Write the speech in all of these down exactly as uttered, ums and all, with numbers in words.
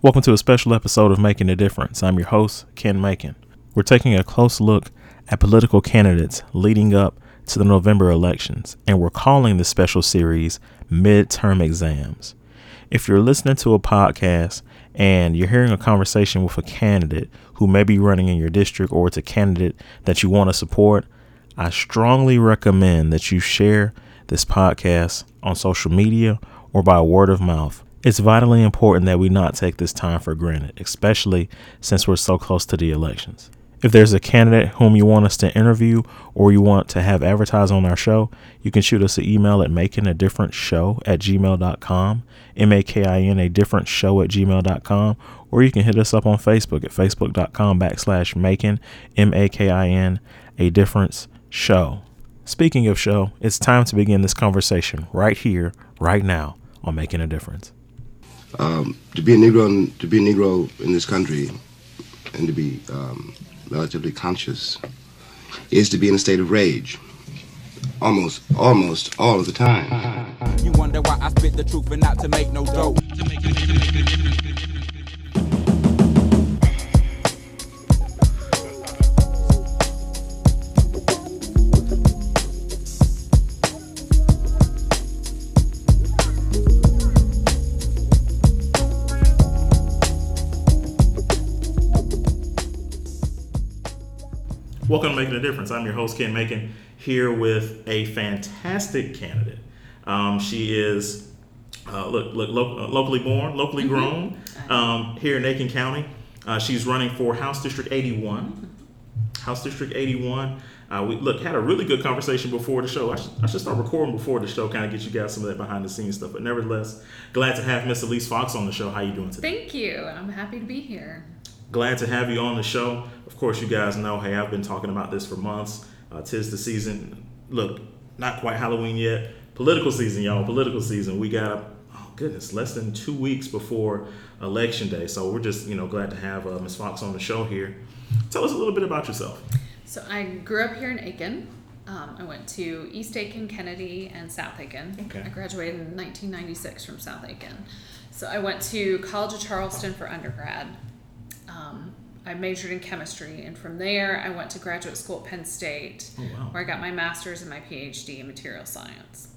Welcome to a special episode of Making a Difference. I'm your host, Ken Macon. We're taking a close look at political candidates leading up to the November elections, and we're calling this special series Midterm Exams. If you're listening to a podcast and you're hearing a conversation with a candidate who may be running in your district, or it's a candidate that you want to support, I strongly recommend that you share this podcast on social media or by word of mouth. It's vitally important that we not take this time for granted, especially since we're so close to the elections. If there's a candidate whom you want us to interview or you want to have advertised on our show, you can shoot us an email at making a difference show at gmail dot com, M A K I N a difference show at gmail dot com, or you can hit us up on Facebook at facebook.com backslash making, M A K I N, a difference show. Speaking of show, it's time to begin this conversation right here, right now, on Making a Difference. Um, to be a Negro, to be a Negro in this country, and to be um, relatively conscious, is to be in a state of rage, almost, almost all of the time. You wonder why I spit the truth and not to make no dough. Welcome to Making a Difference. I'm your host, Ken Macon, here with a fantastic candidate. Um, she is uh, look, look, lo- locally born, locally mm-hmm. grown, um, here in Aiken County. Uh, she's running for House District eighty-one. House District eighty-one. Uh, we look had a really good conversation before the show. I should, I should start recording before the show, kind of get you guys some of that behind the scenes stuff. But nevertheless, glad to have Miss Elise Fox on the show. How you doing today? Thank you. I'm happy to be here. Glad to have you on the show. Of course, you guys know, hey, I've been talking about this for months. Uh, tis the season. Look, not quite Halloween yet. Political season, y'all. Political season. We got, oh goodness, less than two weeks before Election Day. So we're just, you know, glad to have uh, Miz Fox on the show here. Tell us a little bit about yourself. So I grew up here in Aiken. Um, I went to East Aiken, Kennedy, and South Aiken. Okay. I graduated in nineteen ninety-six from South Aiken. So I went to College of Charleston for undergrad. Um, I majored in chemistry, and from there I went to graduate school at Penn State, oh, wow. where I got my master's and my P H D in material science.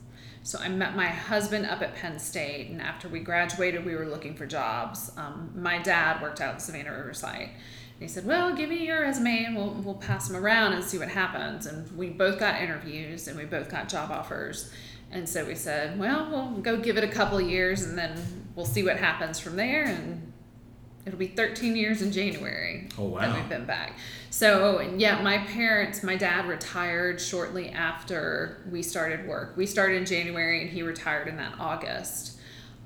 So I met my husband up at Penn State, and after we graduated, we were looking for jobs. Um, my dad worked out at Savannah River Site, and he said, well, give me your resume, and we'll, we'll pass them around and see what happens. And we both got interviews, and we both got job offers. And so we said, well, we'll go give it a couple of years, and then we'll see what happens from there. And it'll be thirteen years in January. Oh, wow. That we've been back. So, yeah, my parents, my dad retired shortly after we started work. We started in January, and he retired in that August.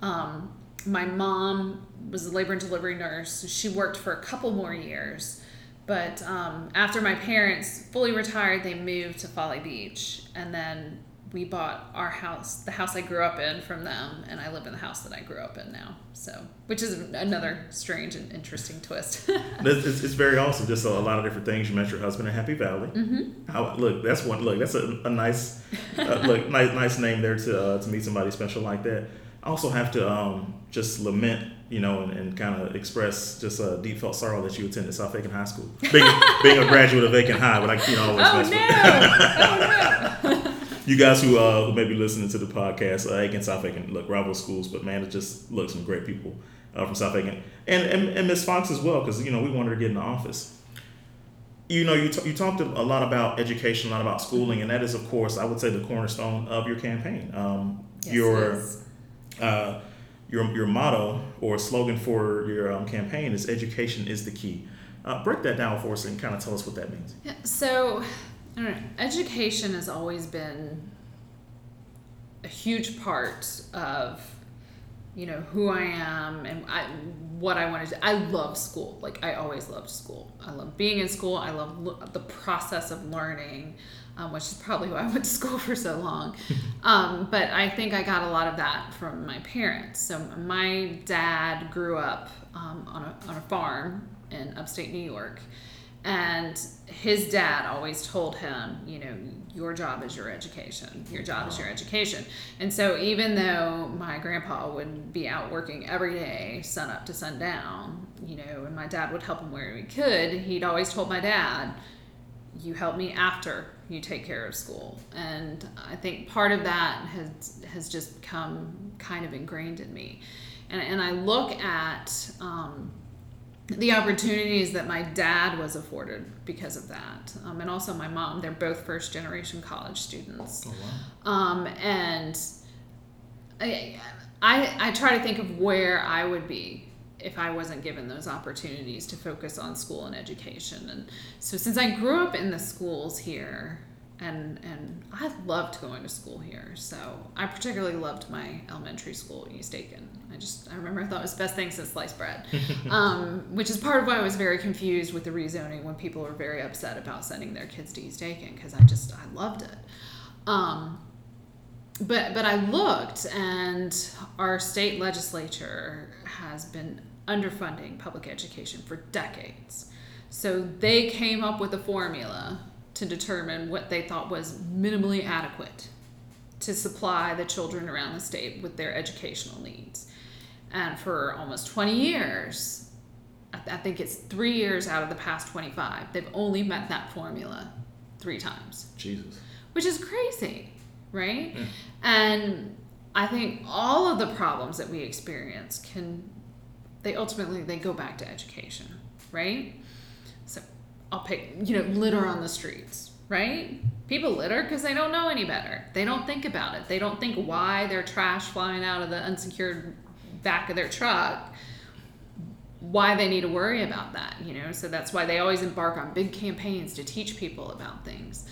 Um, my mom was a labor and delivery nurse. She worked for a couple more years. But um, after my parents fully retired, they moved to Folly Beach. And then we bought our house, the house I grew up in, from them, and I live in the house that I grew up in now. So, which is another strange and interesting twist. it's, it's very awesome. Just a, a lot of different things. You met your husband in Happy Valley. Mm-hmm. How, look, that's one. Look, that's a, a nice, uh, look, nice, nice name there to uh, to meet somebody special like that. I also have to um, just lament, you know, and, and kind of express just a deep felt sorrow that you attended South Aiken High School, being, being a graduate of Aiken High. But I, you know, always oh, mess no. with. Oh no! You guys who uh, who may be listening to the podcast, uh, Aiken, South Aiken, look, rival schools, but man, it just looks some great people uh, from South Aiken, and and, and Miz Fox as well, because you know we wanted her to get in the office. You know, you t- you talked a lot about education, a lot about schooling, and that is, of course, I would say, the cornerstone of your campaign. Um, yes, your yes. Uh, your your motto or slogan for your um, campaign is "Education is the key." Uh, break that down for us and kind of tell us what that means. Yeah, so. I don't know. Education has always been a huge part of, you know, who I am and I, what I want to do. I love school. Like, I always loved school. I love being in school. I love lo- the process of learning, um, which is probably why I went to school for so long. um, but I think I got a lot of that from my parents. So my dad grew up um, on a, on a farm in upstate New York. And his dad always told him, you know, your job is your education. Your job is your education. And so even though my grandpa would be out working every day, sun up to sundown, you know, and my dad would help him where he could, he'd always told my dad, you help me after you take care of school. And I think part of that has, has just become kind of ingrained in me. And, and I look at... Um, the opportunities that my dad was afforded because of that. Um, and also my mom, they're both first generation college students. Oh, wow. Um, and I, I, I try to think of where I would be if I wasn't given those opportunities to focus on school and education. And so since I grew up in the schools here, and, and I loved going to school here. So I particularly loved my elementary school, East Aiken. I just, I remember I thought it was the best thing since sliced bread, um, which is part of why I was very confused with the rezoning when people were very upset about sending their kids to East Aiken, because I just, I loved it. Um, but, but I looked, and our state legislature has been underfunding public education for decades. So they came up with a formula to determine what they thought was minimally adequate to supply the children around the state with their educational needs. And for almost twenty years, I, th- I think it's three years out of the past twenty-five, they've only met that formula three times. Jesus. Which is crazy, right? Yeah. And I think all of the problems that we experience can, they ultimately, they go back to education, right? So I'll pick, you know, litter on the streets, right? People litter because they don't know any better. They don't think about it. They don't think why their trash flying out of the unsecured back of their truck, why they need to worry about that, you know? So that's why they always embark on big campaigns to teach people about things.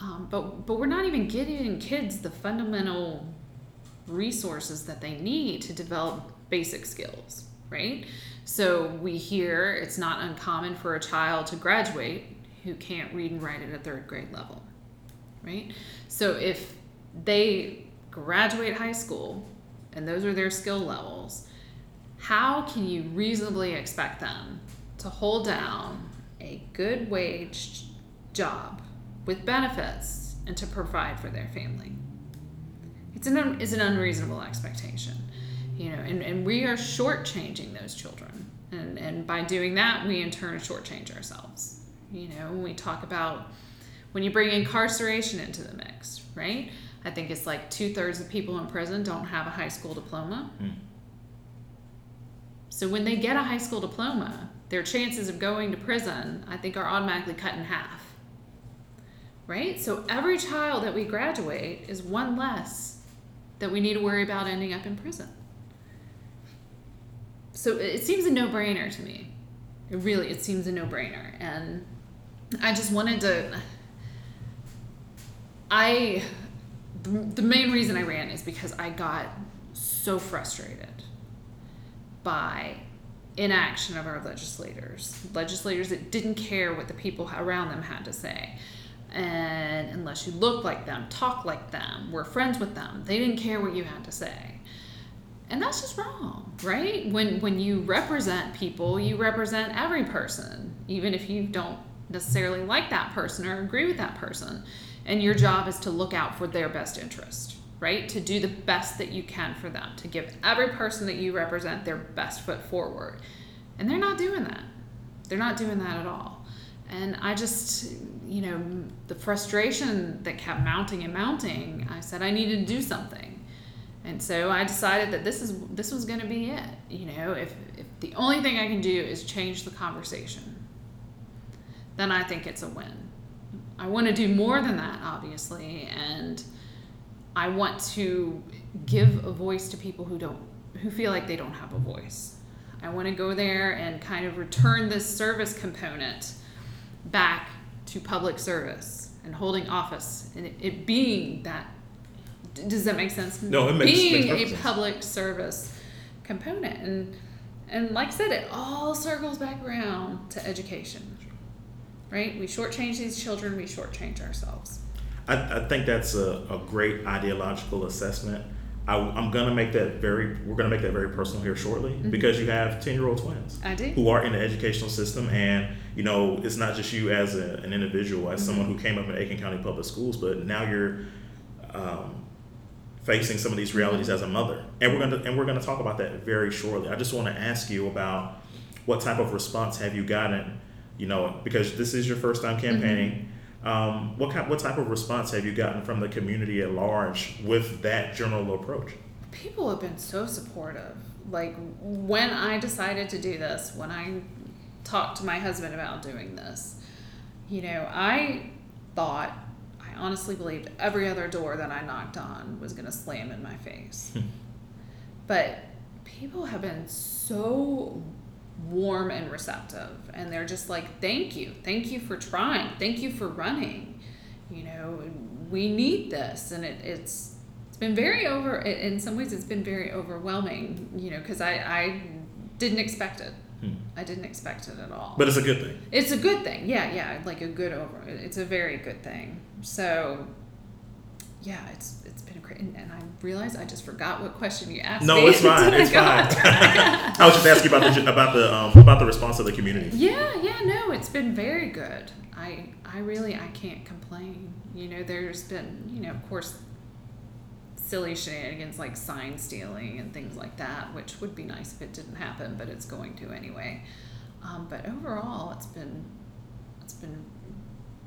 Um, but, but we're not even getting kids the fundamental resources that they need to develop basic skills, right? So we hear it's not uncommon for a child to graduate who can't read and write at a third grade level, right? So if they graduate high school and those are their skill levels, how can you reasonably expect them to hold down a good wage job with benefits and to provide for their family? It's an, un- it's an unreasonable expectation. You know, and, and we are shortchanging those children. And and by doing that, we in turn shortchange ourselves. You know, when we talk about when you bring incarceration into the mix, right? I think it's like two-thirds of people in prison don't have a high school diploma. Mm. So when they get a high school diploma, their chances of going to prison, I think, are automatically cut in half. Right? So every child that we graduate is one less that we need to worry about ending up in prison. So it seems a no-brainer to me. It really, it seems a no-brainer. And I just wanted to, I, the main reason I ran is because I got so frustrated by inaction of our legislators. Legislators that didn't care what the people around them had to say. And unless you looked like them, talked like them, were friends with them, they didn't care what you had to say. And that's just wrong, right? When when you represent people, you represent every person, even if you don't necessarily like that person or agree with that person. And your job is to look out for their best interest, right? To do the best that you can for them, to give every person that you represent their best foot forward. And they're not doing that. They're not doing that at all. And I just, you know, the frustration that kept mounting and mounting, I said I needed to do something. And so I decided that this is this was going to be it. You know, if, if the only thing I can do is change the conversation, then I think it's a win. I want to do more than that, obviously, and I want to give a voice to people who don't who feel like they don't have a voice. I want to go there and kind of return this service component back to public service and holding office and it, it being that. Does that make sense? No, it makes, Being makes a public service component. And and like I said, it all circles back around to education, right? We shortchange these children. We shortchange ourselves. I, I think that's a, a great ideological assessment I, I'm gonna make that very. We're gonna make that very personal here shortly, mm-hmm. because you have ten-year-old twins. I do. Who are in the educational system, and you know, it's not just you as a, an individual, as mm-hmm. someone who came up in Aiken County Public Schools, but now you're um, facing some of these realities as a mother, and we're gonna and we're gonna talk about that very shortly. I just want to ask you about what type of response have you gotten? You know, because this is your first time campaigning. Mm-hmm. Um, what kind, what type of response have you gotten from the community at large with that general approach? People have been so supportive. Like, when I decided to do this, when I talked to my husband about doing this, you know, I thought, I honestly believed every other door that I knocked on was going to slam in my face. But people have been so warm and receptive, and they're just like, thank you thank you for trying, thank you for running, you know, we need this. And it, it's it's been very over in some ways it's been very overwhelming, you know, because I, I didn't expect it. hmm. I didn't expect it at all, but it's a good thing. It's a good thing yeah yeah like a good over it's a very good thing. So yeah, it's it's been a great, and, and I realized I just forgot what question you asked. No, me. it's fine. It's God. fine. I was just asking about the about the um, about the response of the community. Yeah, yeah, no, it's been very good. I I really I can't complain. You know, there's been, you know, of course, silly shenanigans like sign stealing and things like that, which would be nice if it didn't happen, but it's going to anyway. Um, but overall, it's been it's been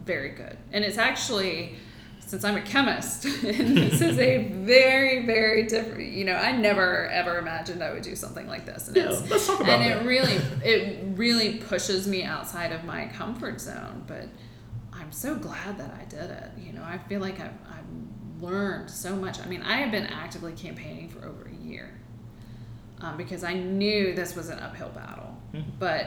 very good, and it's actually. Since I'm a chemist, and this is a very, very different, you know, I never, ever imagined I would do something like this. And yeah, it's, let's talk about and that. And it really, it really pushes me outside of my comfort zone, but I'm so glad that I did it. You know, I feel like I've, I've learned so much. I mean, I have been actively campaigning for over a year um, because I knew this was an uphill battle, mm-hmm. but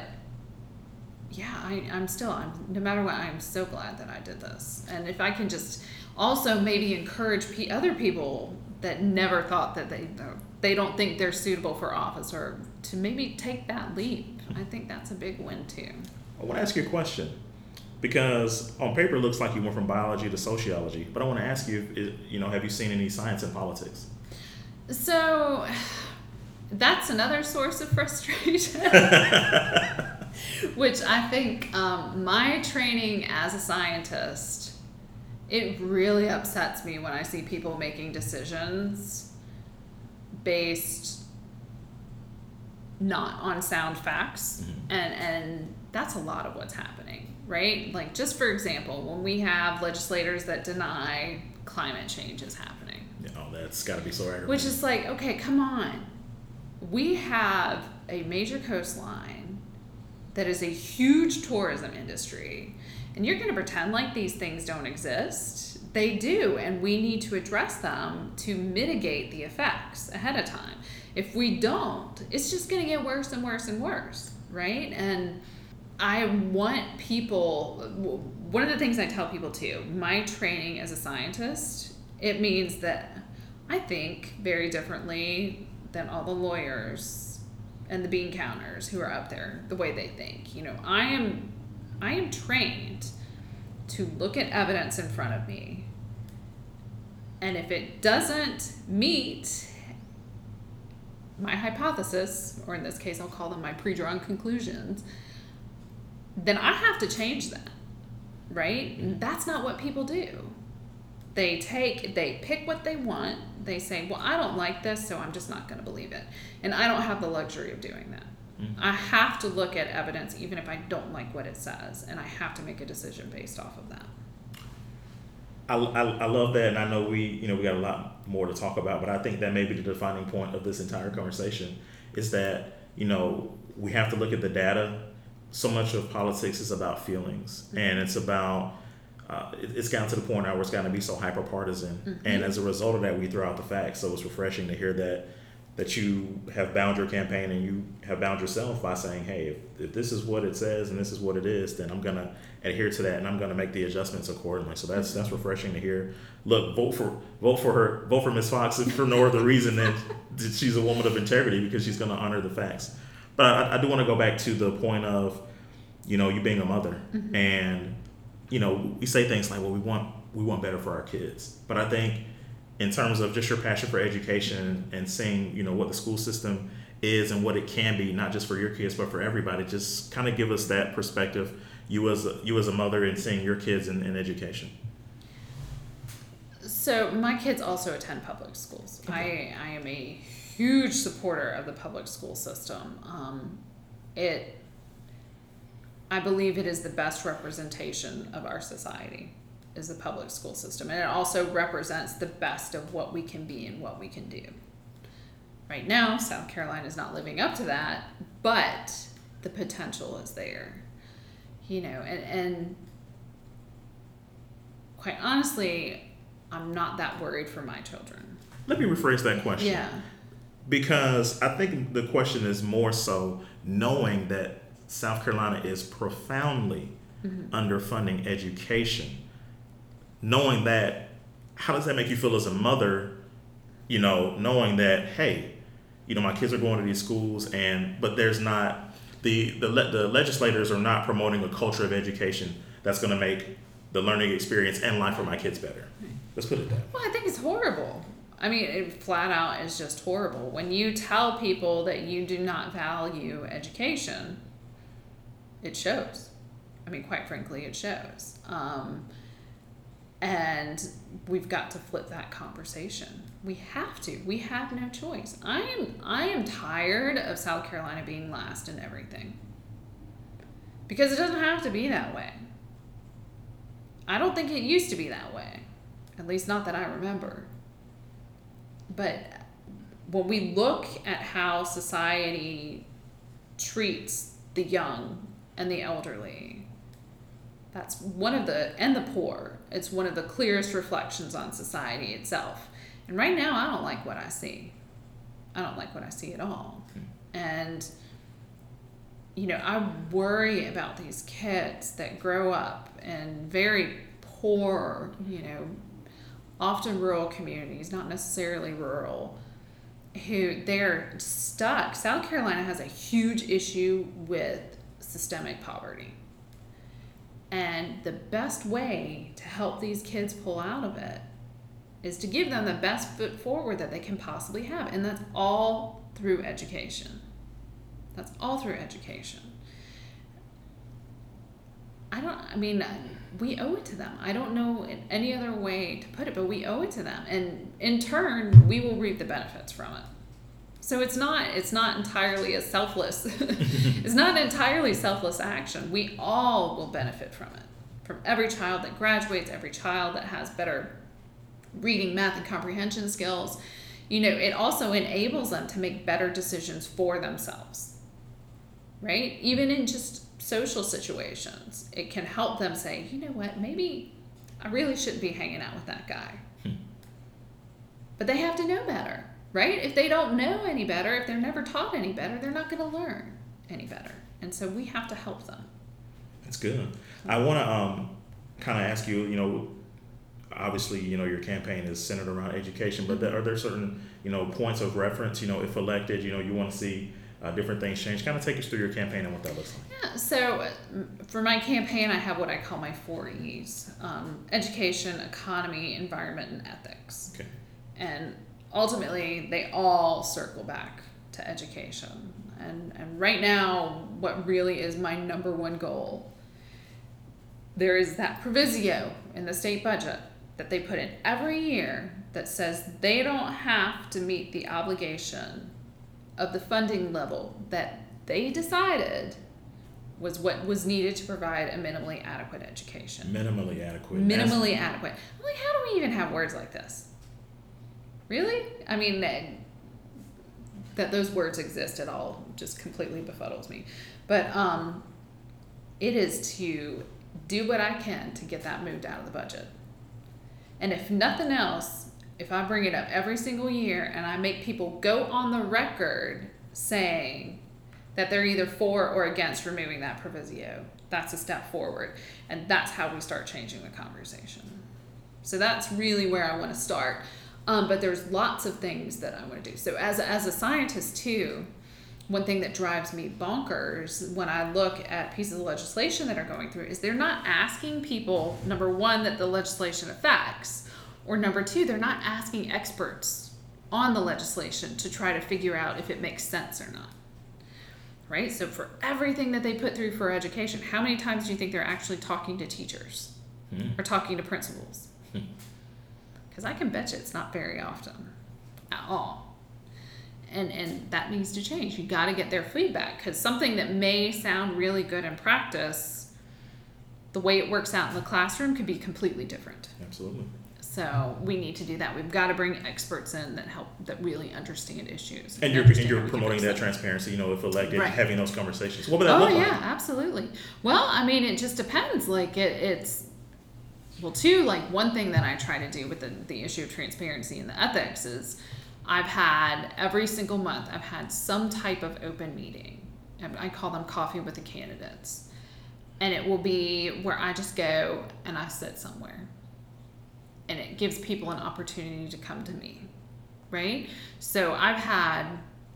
yeah, I, I'm still, I'm, no matter what, I'm so glad that I did this. And if I can just also maybe encourage p- other people that never thought that they, they don't think they're suitable for office, or to maybe take that leap, I think that's a big win too. I want to ask you a question, because on paper it looks like you went from biology to sociology, but I want to ask you, if, you know, have you seen any science in politics? So that's another source of frustration. Which I think um, my training as a scientist, it really upsets me when I see people making decisions based not on sound facts. Mm-hmm. And, and that's a lot of what's happening, right? Like, just for example, when we have legislators that deny climate change is happening. Oh, that's got to be so aggravating. Which is like, okay, come on. We have a major coastline. That is a huge tourism industry. And you're gonna pretend like these things don't exist. They do, and we need to address them to mitigate the effects ahead of time. If we don't, it's just gonna get worse and worse and worse, right? And I want people, one of the things I tell people too, my training as a scientist, it means that I think very differently than all the lawyers and the bean counters who are up there, the way they think. You know, I am I am trained to look at evidence in front of me. And if it doesn't meet my hypothesis, or in this case, I'll call them my pre-drawn conclusions, then I have to change that, right? And that's not what people do. They take, they pick what they want. They say, well, I don't like this, so I'm just not going to believe it. And I don't have the luxury of doing that. Mm-hmm. I have to look at evidence, even if I don't like what it says, and I have to make a decision based off of that. I, I, I love that, and I know we, you know, we got a lot more to talk about, but I think that may be the defining point of this entire conversation is that, you know, we have to look at the data. So much of politics is about feelings, mm-hmm. and it's about Uh, it's gotten to the point now where it's gotten to be so hyper-partisan. Mm-hmm. And as a result of that, we throw out the facts. So it's refreshing to hear that that you have bound your campaign and you have bound yourself by saying, hey, if, if this is what it says and this is what it is, then I'm going to adhere to that and I'm going to make the adjustments accordingly. So that's mm-hmm. that's refreshing to hear. Look, vote for vote for her, vote for Miz Fox for no other reason than she's a woman of integrity, because she's going to honor the facts. But I, I do want to go back to the point of, you know, you being a mother, mm-hmm. and you know, we say things like, well, we want we want better for our kids. But I think in terms of just your passion for education and seeing, you know, what the school system is and what it can be, not just for your kids, but for everybody. Just kind of give us that perspective, you as a, you as a mother, and seeing your kids in, in education. So my kids also attend public schools. Okay. I, I am a huge supporter of the public school system. Um, it, I believe it is the best representation of our society, is the public school system. And it also represents the best of what we can be and what we can do. Right now, South Carolina is not living up to that, but the potential is there. You know, and, and quite honestly, I'm not that worried for my children. Let me rephrase that question. Yeah. Because I think the question is more so knowing that South Carolina is profoundly mm-hmm. underfunding education. Knowing that, how does that make you feel as a mother, you know, knowing that, hey, you know, my kids are going to these schools, and but there's not, the, the, the legislators are not promoting a culture of education that's going to make the learning experience and life for my kids better. Let's put it that way. Well, I think it's horrible. I mean, it flat out is just horrible. When you tell people that you do not value education, it shows. I mean, quite frankly, it shows. Um, and we've got to flip that conversation. We have to. We have no choice. I am, I am tired of South Carolina being last in everything. Because it doesn't have to be that way. I don't think it used to be that way. At least not that I remember. But when we look at how society treats the young and the elderly, that's one of the, and the poor, it's one of the clearest reflections on society itself. And right now, I don't like what I see. I don't like what I see at all. Okay. And, you know, I worry about these kids that grow up in very poor, you know, often rural communities, not necessarily rural, who they're stuck. South Carolina has a huge issue with systemic poverty. And the best way to help these kids pull out of it is to give them the best foot forward that they can possibly have. And that's all through education. That's all through education. I don't, I mean, we owe it to them. I don't know any other way to put it, but we owe it to them. And in turn, we will reap the benefits from it. So it's not, it's not entirely a selfless, it's not an entirely selfless action. We all will benefit from it. From every child that graduates, every child that has better reading, math, and comprehension skills. You know, it also enables them to make better decisions for themselves, right? Even in just social situations, it can help them say, you know what, maybe I really shouldn't be hanging out with that guy. Hmm. But they have to know better, right? If they don't know any better, if they're never taught any better, they're not going to learn any better. And so we have to help them. That's good. I want to um, kind of ask you, you know, obviously, you know, your campaign is centered around education, but there, are there certain, you know, points of reference, you know, if elected, you know, you want to see uh, different things change? Kind of take us through your campaign and what that looks like. Yeah, so for my campaign, I have what I call my four E's, um, education, economy, environment, and ethics. Okay. And ultimately, they all circle back to education. And, and right now, what really is my number one goal, there is that proviso in the state budget that they put in every year that says they don't have to meet the obligation of the funding level that they decided was what was needed to provide a minimally adequate education. Minimally adequate. Minimally That's- adequate. I'm like, how do we even have words like this? Really? I mean, that, that those words exist at all just completely befuddles me. But um, it is to do what I can to get that moved out of the budget. And if nothing else, if I bring it up every single year and I make people go on the record saying that they're either for or against removing that proviso, that's a step forward. And that's how we start changing the conversation. So that's really where I want to start. Um, but there's lots of things that I want to do. So as, as a scientist too, one thing that drives me bonkers when I look at pieces of legislation that are going through is they're not asking people, number one, that the legislation affects, Or number two, they're not asking experts on the legislation to try to figure out if it makes sense or not. Right? So for everything that they put through for education, how many times do you think they're actually talking to teachers hmm. or talking to principals? Because hmm. I can bet you it's not very often at all. And and that needs to change. You got to get their feedback, because something that may sound really good in practice, the way it works out in the classroom could be completely different. Absolutely. So we need to do that. We've got to bring experts in that help, that really understand issues. And, and you're and you're promoting that transparency, you know, if elected, right. having those conversations. What would that oh, look yeah, like? Oh yeah, absolutely. Well, I mean, it just depends. Like it, it's, well, too, like one thing that I try to do with the, the issue of transparency and the ethics is I've had every single month, I've had some type of open meeting. I call them coffee with the candidates. And it will be where I just go and I sit somewhere. And it gives people an opportunity to come to me, right? So I've had,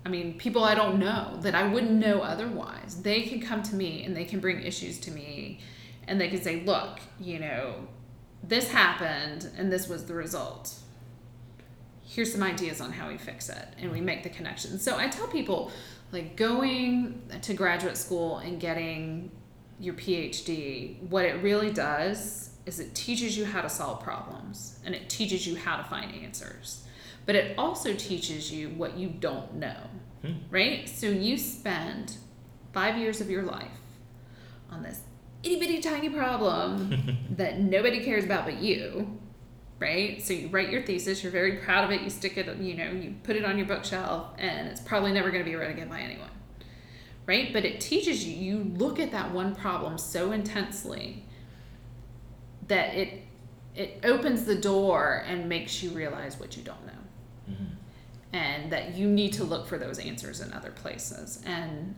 I mean, people I don't know that I wouldn't know otherwise. They can come to me and they can bring issues to me and they can say, look, you know, this happened and this was the result. Here's some ideas on how we fix it. And we make the connection. So I tell people, like, going to graduate school and getting your P H D, what it really does is it teaches you how to solve problems, and it teaches you how to find answers. But it also teaches you what you don't know, hmm. right? So you spend five years of your life on this itty bitty tiny problem that nobody cares about but you, right? So you write your thesis, you're very proud of it, you stick it, you know, you put it on your bookshelf, and it's probably never gonna be read again by anyone, right? But it teaches you, you look at that one problem so intensely that it it opens the door and makes you realize what you don't know. Mm-hmm. And that you need to look for those answers in other places. And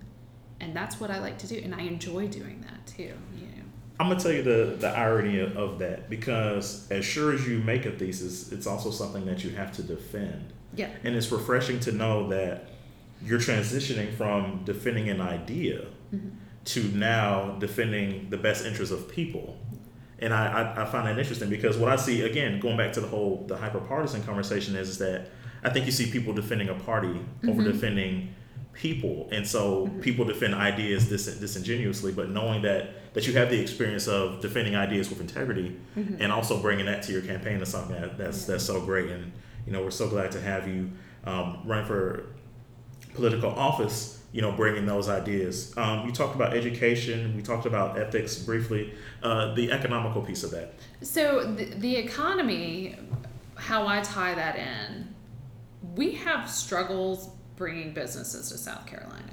and that's what I like to do. And I enjoy doing that too. You know. I'm gonna tell you the, the irony of, of that, because as sure as you make a thesis, it's also something that you have to defend. Yeah. And it's refreshing to know that you're transitioning from defending an idea mm-hmm. to now defending the best interest of people. And I, I find that interesting, because what I see, again, going back to the whole the hyperpartisan conversation, is, is that I think you see people defending a party mm-hmm. over defending people. And so mm-hmm. people defend ideas dis- disingenuously, but knowing that, that you have the experience of defending ideas with integrity mm-hmm. and also bringing that to your campaign is something that, that's, that's so great. And, you know, we're so glad to have you um, run for political office. You know, bringing those ideas. Um, you talked about education. We talked about ethics briefly. Uh, the economical piece of that. So the, the economy, how I tie that in, we have struggles bringing businesses to South Carolina.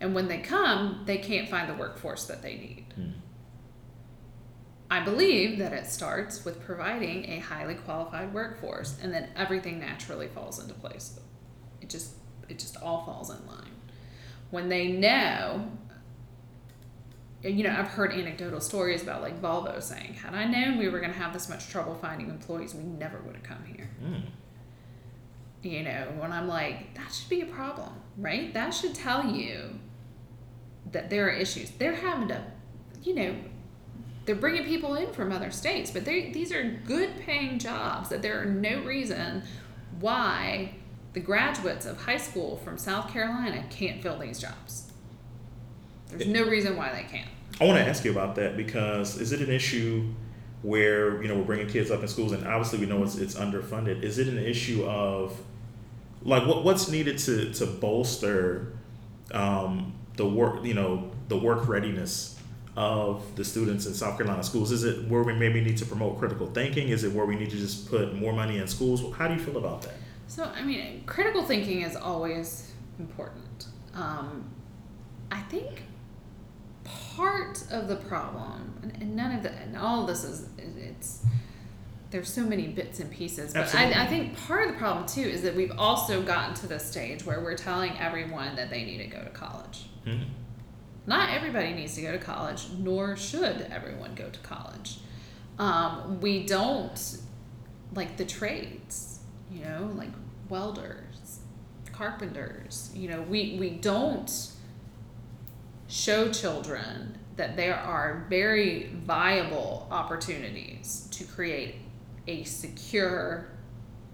And when they come, they can't find the workforce that they need. Mm. I believe that it starts with providing a highly qualified workforce, and then everything naturally falls into place. It just, it just all falls in line. When they know, you know, I've heard anecdotal stories about, like, Volvo saying, had I known we were going to have this much trouble finding employees, we never would have come here. Mm. You know, when I'm like, that should be a problem, right? That should tell you that there are issues. They're having to, you know, they're bringing people in from other states, but they, these are good-paying jobs, that there are no reason why the graduates of high school from South Carolina can't fill these jobs. There's no reason why they can't. I want to ask you about that, because is it an issue where, you know, we're bringing kids up in schools, and obviously we know it's it's underfunded. Is it an issue of, like, what what's needed to to bolster um, the work, you know, the work readiness of the students in South Carolina schools? Is it where we maybe need to promote critical thinking? Is it where we need to just put more money in schools? How do you feel about that? So, I mean, critical thinking is always important. Um, I think part of the problem, and, and none of the, and all of this is, it's, there's so many bits and pieces, but I, I think part of the problem too is that we've also gotten to this stage where we're telling everyone that they need to go to college. Mm-hmm. Not everybody needs to go to college, nor should everyone go to college. Um, we don't, like the trades. You know, like welders, carpenters, you know, we, we don't show children that there are very viable opportunities to create a secure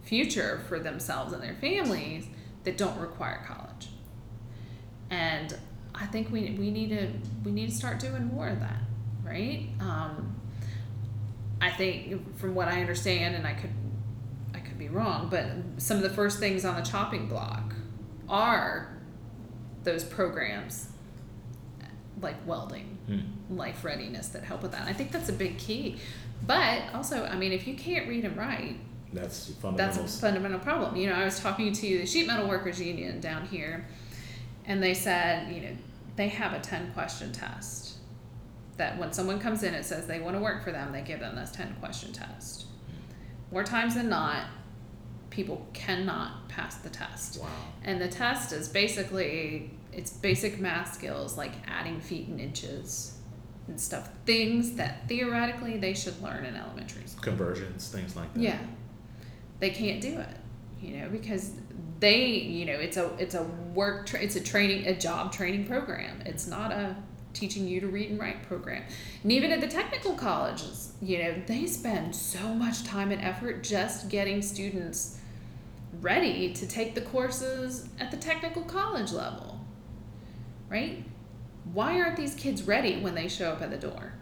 future for themselves and their families that don't require college. And I think we we need to we need to start doing more of that, right? Um, I think from what I understand, and I could I could be wrong, but some of the first things on the chopping block are those programs like welding, mm. life readiness that help with that. And I think that's a big key. But also, I mean, if you can't read and write, that's that's a fundamental problem. You know, I was talking to the Sheet Metal Workers Union down here, and they said, you know, they have a ten-question test that when someone comes in and says they want to work for them, they give them this ten-question test. More times than not, people cannot pass the test. Wow. And the test is basically, it's basic math skills like adding feet and inches and stuff, things that theoretically they should learn in elementary school. Conversions, things like that. Yeah. They can't do it, you know, because they, you know, it's a it's a work tra- it's a training a job training program. It's not a teaching you to read and write program. And even at the technical colleges, you know, they spend so much time and effort just getting students ready to take the courses at the technical college level, right? Why aren't these kids ready when they show up at the door?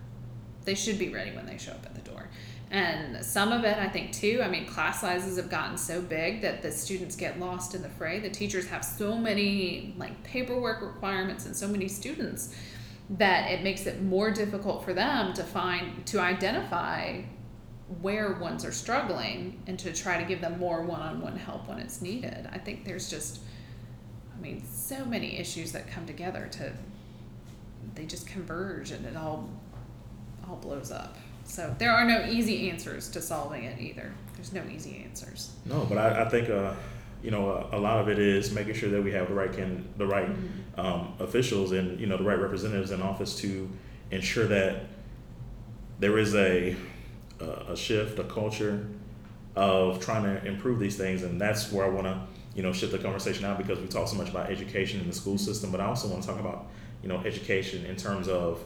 They should be ready when they show up at the door. And some of it, I think, too, I mean, class sizes have gotten so big that the students get lost in the fray. The teachers have so many, like, paperwork requirements and so many students that it makes it more difficult for them to find, to identify where ones are struggling and to try to give them more one-on-one help when it's needed. I think there's just, I mean, so many issues that come together to, they just converge and it all, all blows up. So there are no easy answers to solving it either. There's no easy answers. No, but I, I think uh, you know a, a lot of it is making sure that we have the right can, the right mm-hmm. um, officials and you know the right representatives in office to ensure that there is a a shift, a culture of trying to improve these things, and that's where I want to you know shift the conversation out because we talk so much about education in the school system, but I also want to talk about you know education in terms of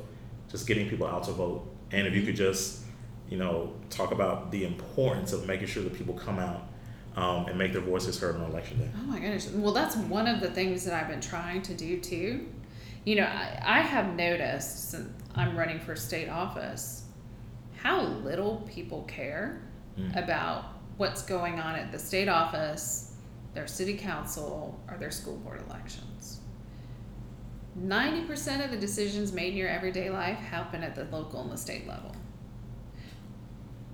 just getting people out to vote. And if you could just, you know, talk about the importance of making sure that people come out um, and make their voices heard on election day. Oh, my goodness. Well, that's one of the things that I've been trying to do, too. You know, I, I have noticed since I'm running for state office how little people care mm. about what's going on at the state office, their city council, or their school board elections. ninety percent of the decisions made in your everyday life happen at the local and the state level.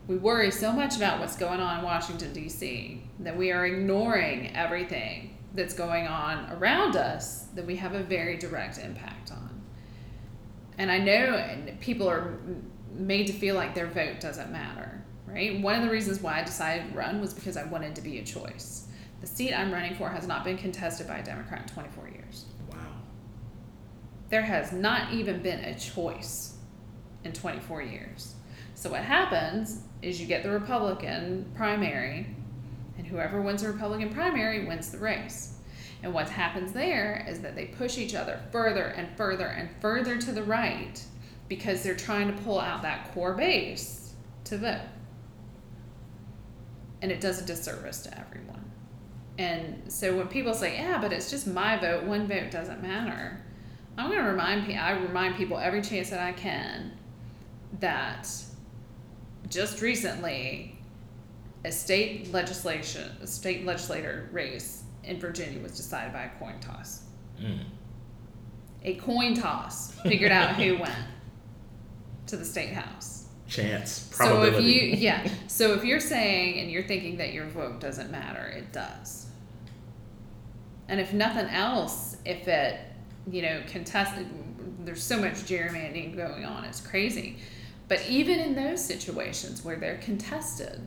We worry so much about what's going on in Washington, D C that we are ignoring everything that's going on around us that we have a very direct impact on. And I know people are made to feel like their vote doesn't matter, right? One of the reasons why I decided to run was because I wanted to be a choice. The seat I'm running for has not been contested by a Democrat in twenty-four years. There has not even been a choice in twenty-four years. So what happens is you get the Republican primary, and whoever wins the Republican primary wins the race. And what happens there is that they push each other further and further and further to the right because they're trying to pull out that core base to vote. And it does a disservice to everyone. And so when people say, yeah, but it's just my vote, one vote doesn't matter, I'm going to remind I remind people every chance that I can that just recently a state legislation, a state legislator race in Virginia was decided by a coin toss. Mm. A coin toss figured out who went to the state house. Chance, probability. So if you, yeah. So if you're saying and you're thinking that your vote doesn't matter, it does. And if nothing else, if it you know, contested, there's so much gerrymandering going on, it's crazy. But even in those situations where they're contested,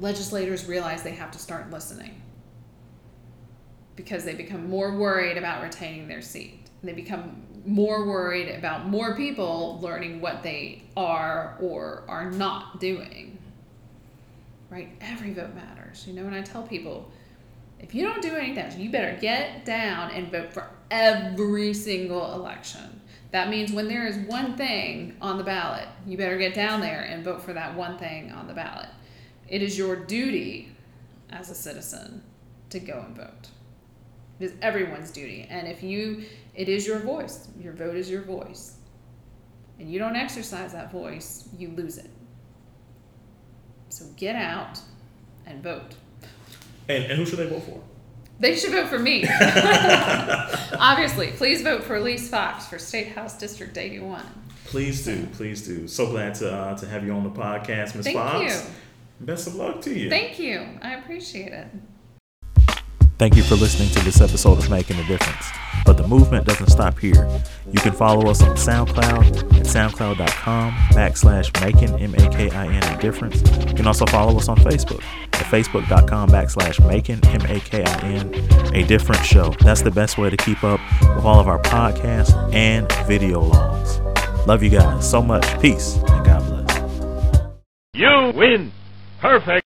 legislators realize they have to start listening because they become more worried about retaining their seat. They become more worried about more people learning what they are or are not doing, right? Every vote matters. You know, when I tell people, if you don't do anything, you better get down and vote for every single election. That means when there is one thing on the ballot, you better get down there and vote for that one thing on the ballot. It is your duty as a citizen to go and vote. It is everyone's duty. And if you, it is your voice. Your vote is your voice. And you don't exercise that voice, you lose it. So get out and vote. And, and who should they vote for? They should vote for me. Obviously. Please vote for Elise Fox for State House District eighty-one. Please do. Please do. So glad to uh, to have you on the podcast, Miz Fox. Thank you. Best of luck to you. Thank you. I appreciate it. Thank you for listening to this episode of Making a Difference. But the movement doesn't stop here. You can follow us on SoundCloud at soundcloud.com backslash Making, M A K I N, a difference. You can also follow us on Facebook at facebook.com backslash Making, M A K I N, a difference show. That's the best way to keep up with all of our podcasts and video logs. Love you guys so much. Peace and God bless. You win. Perfect.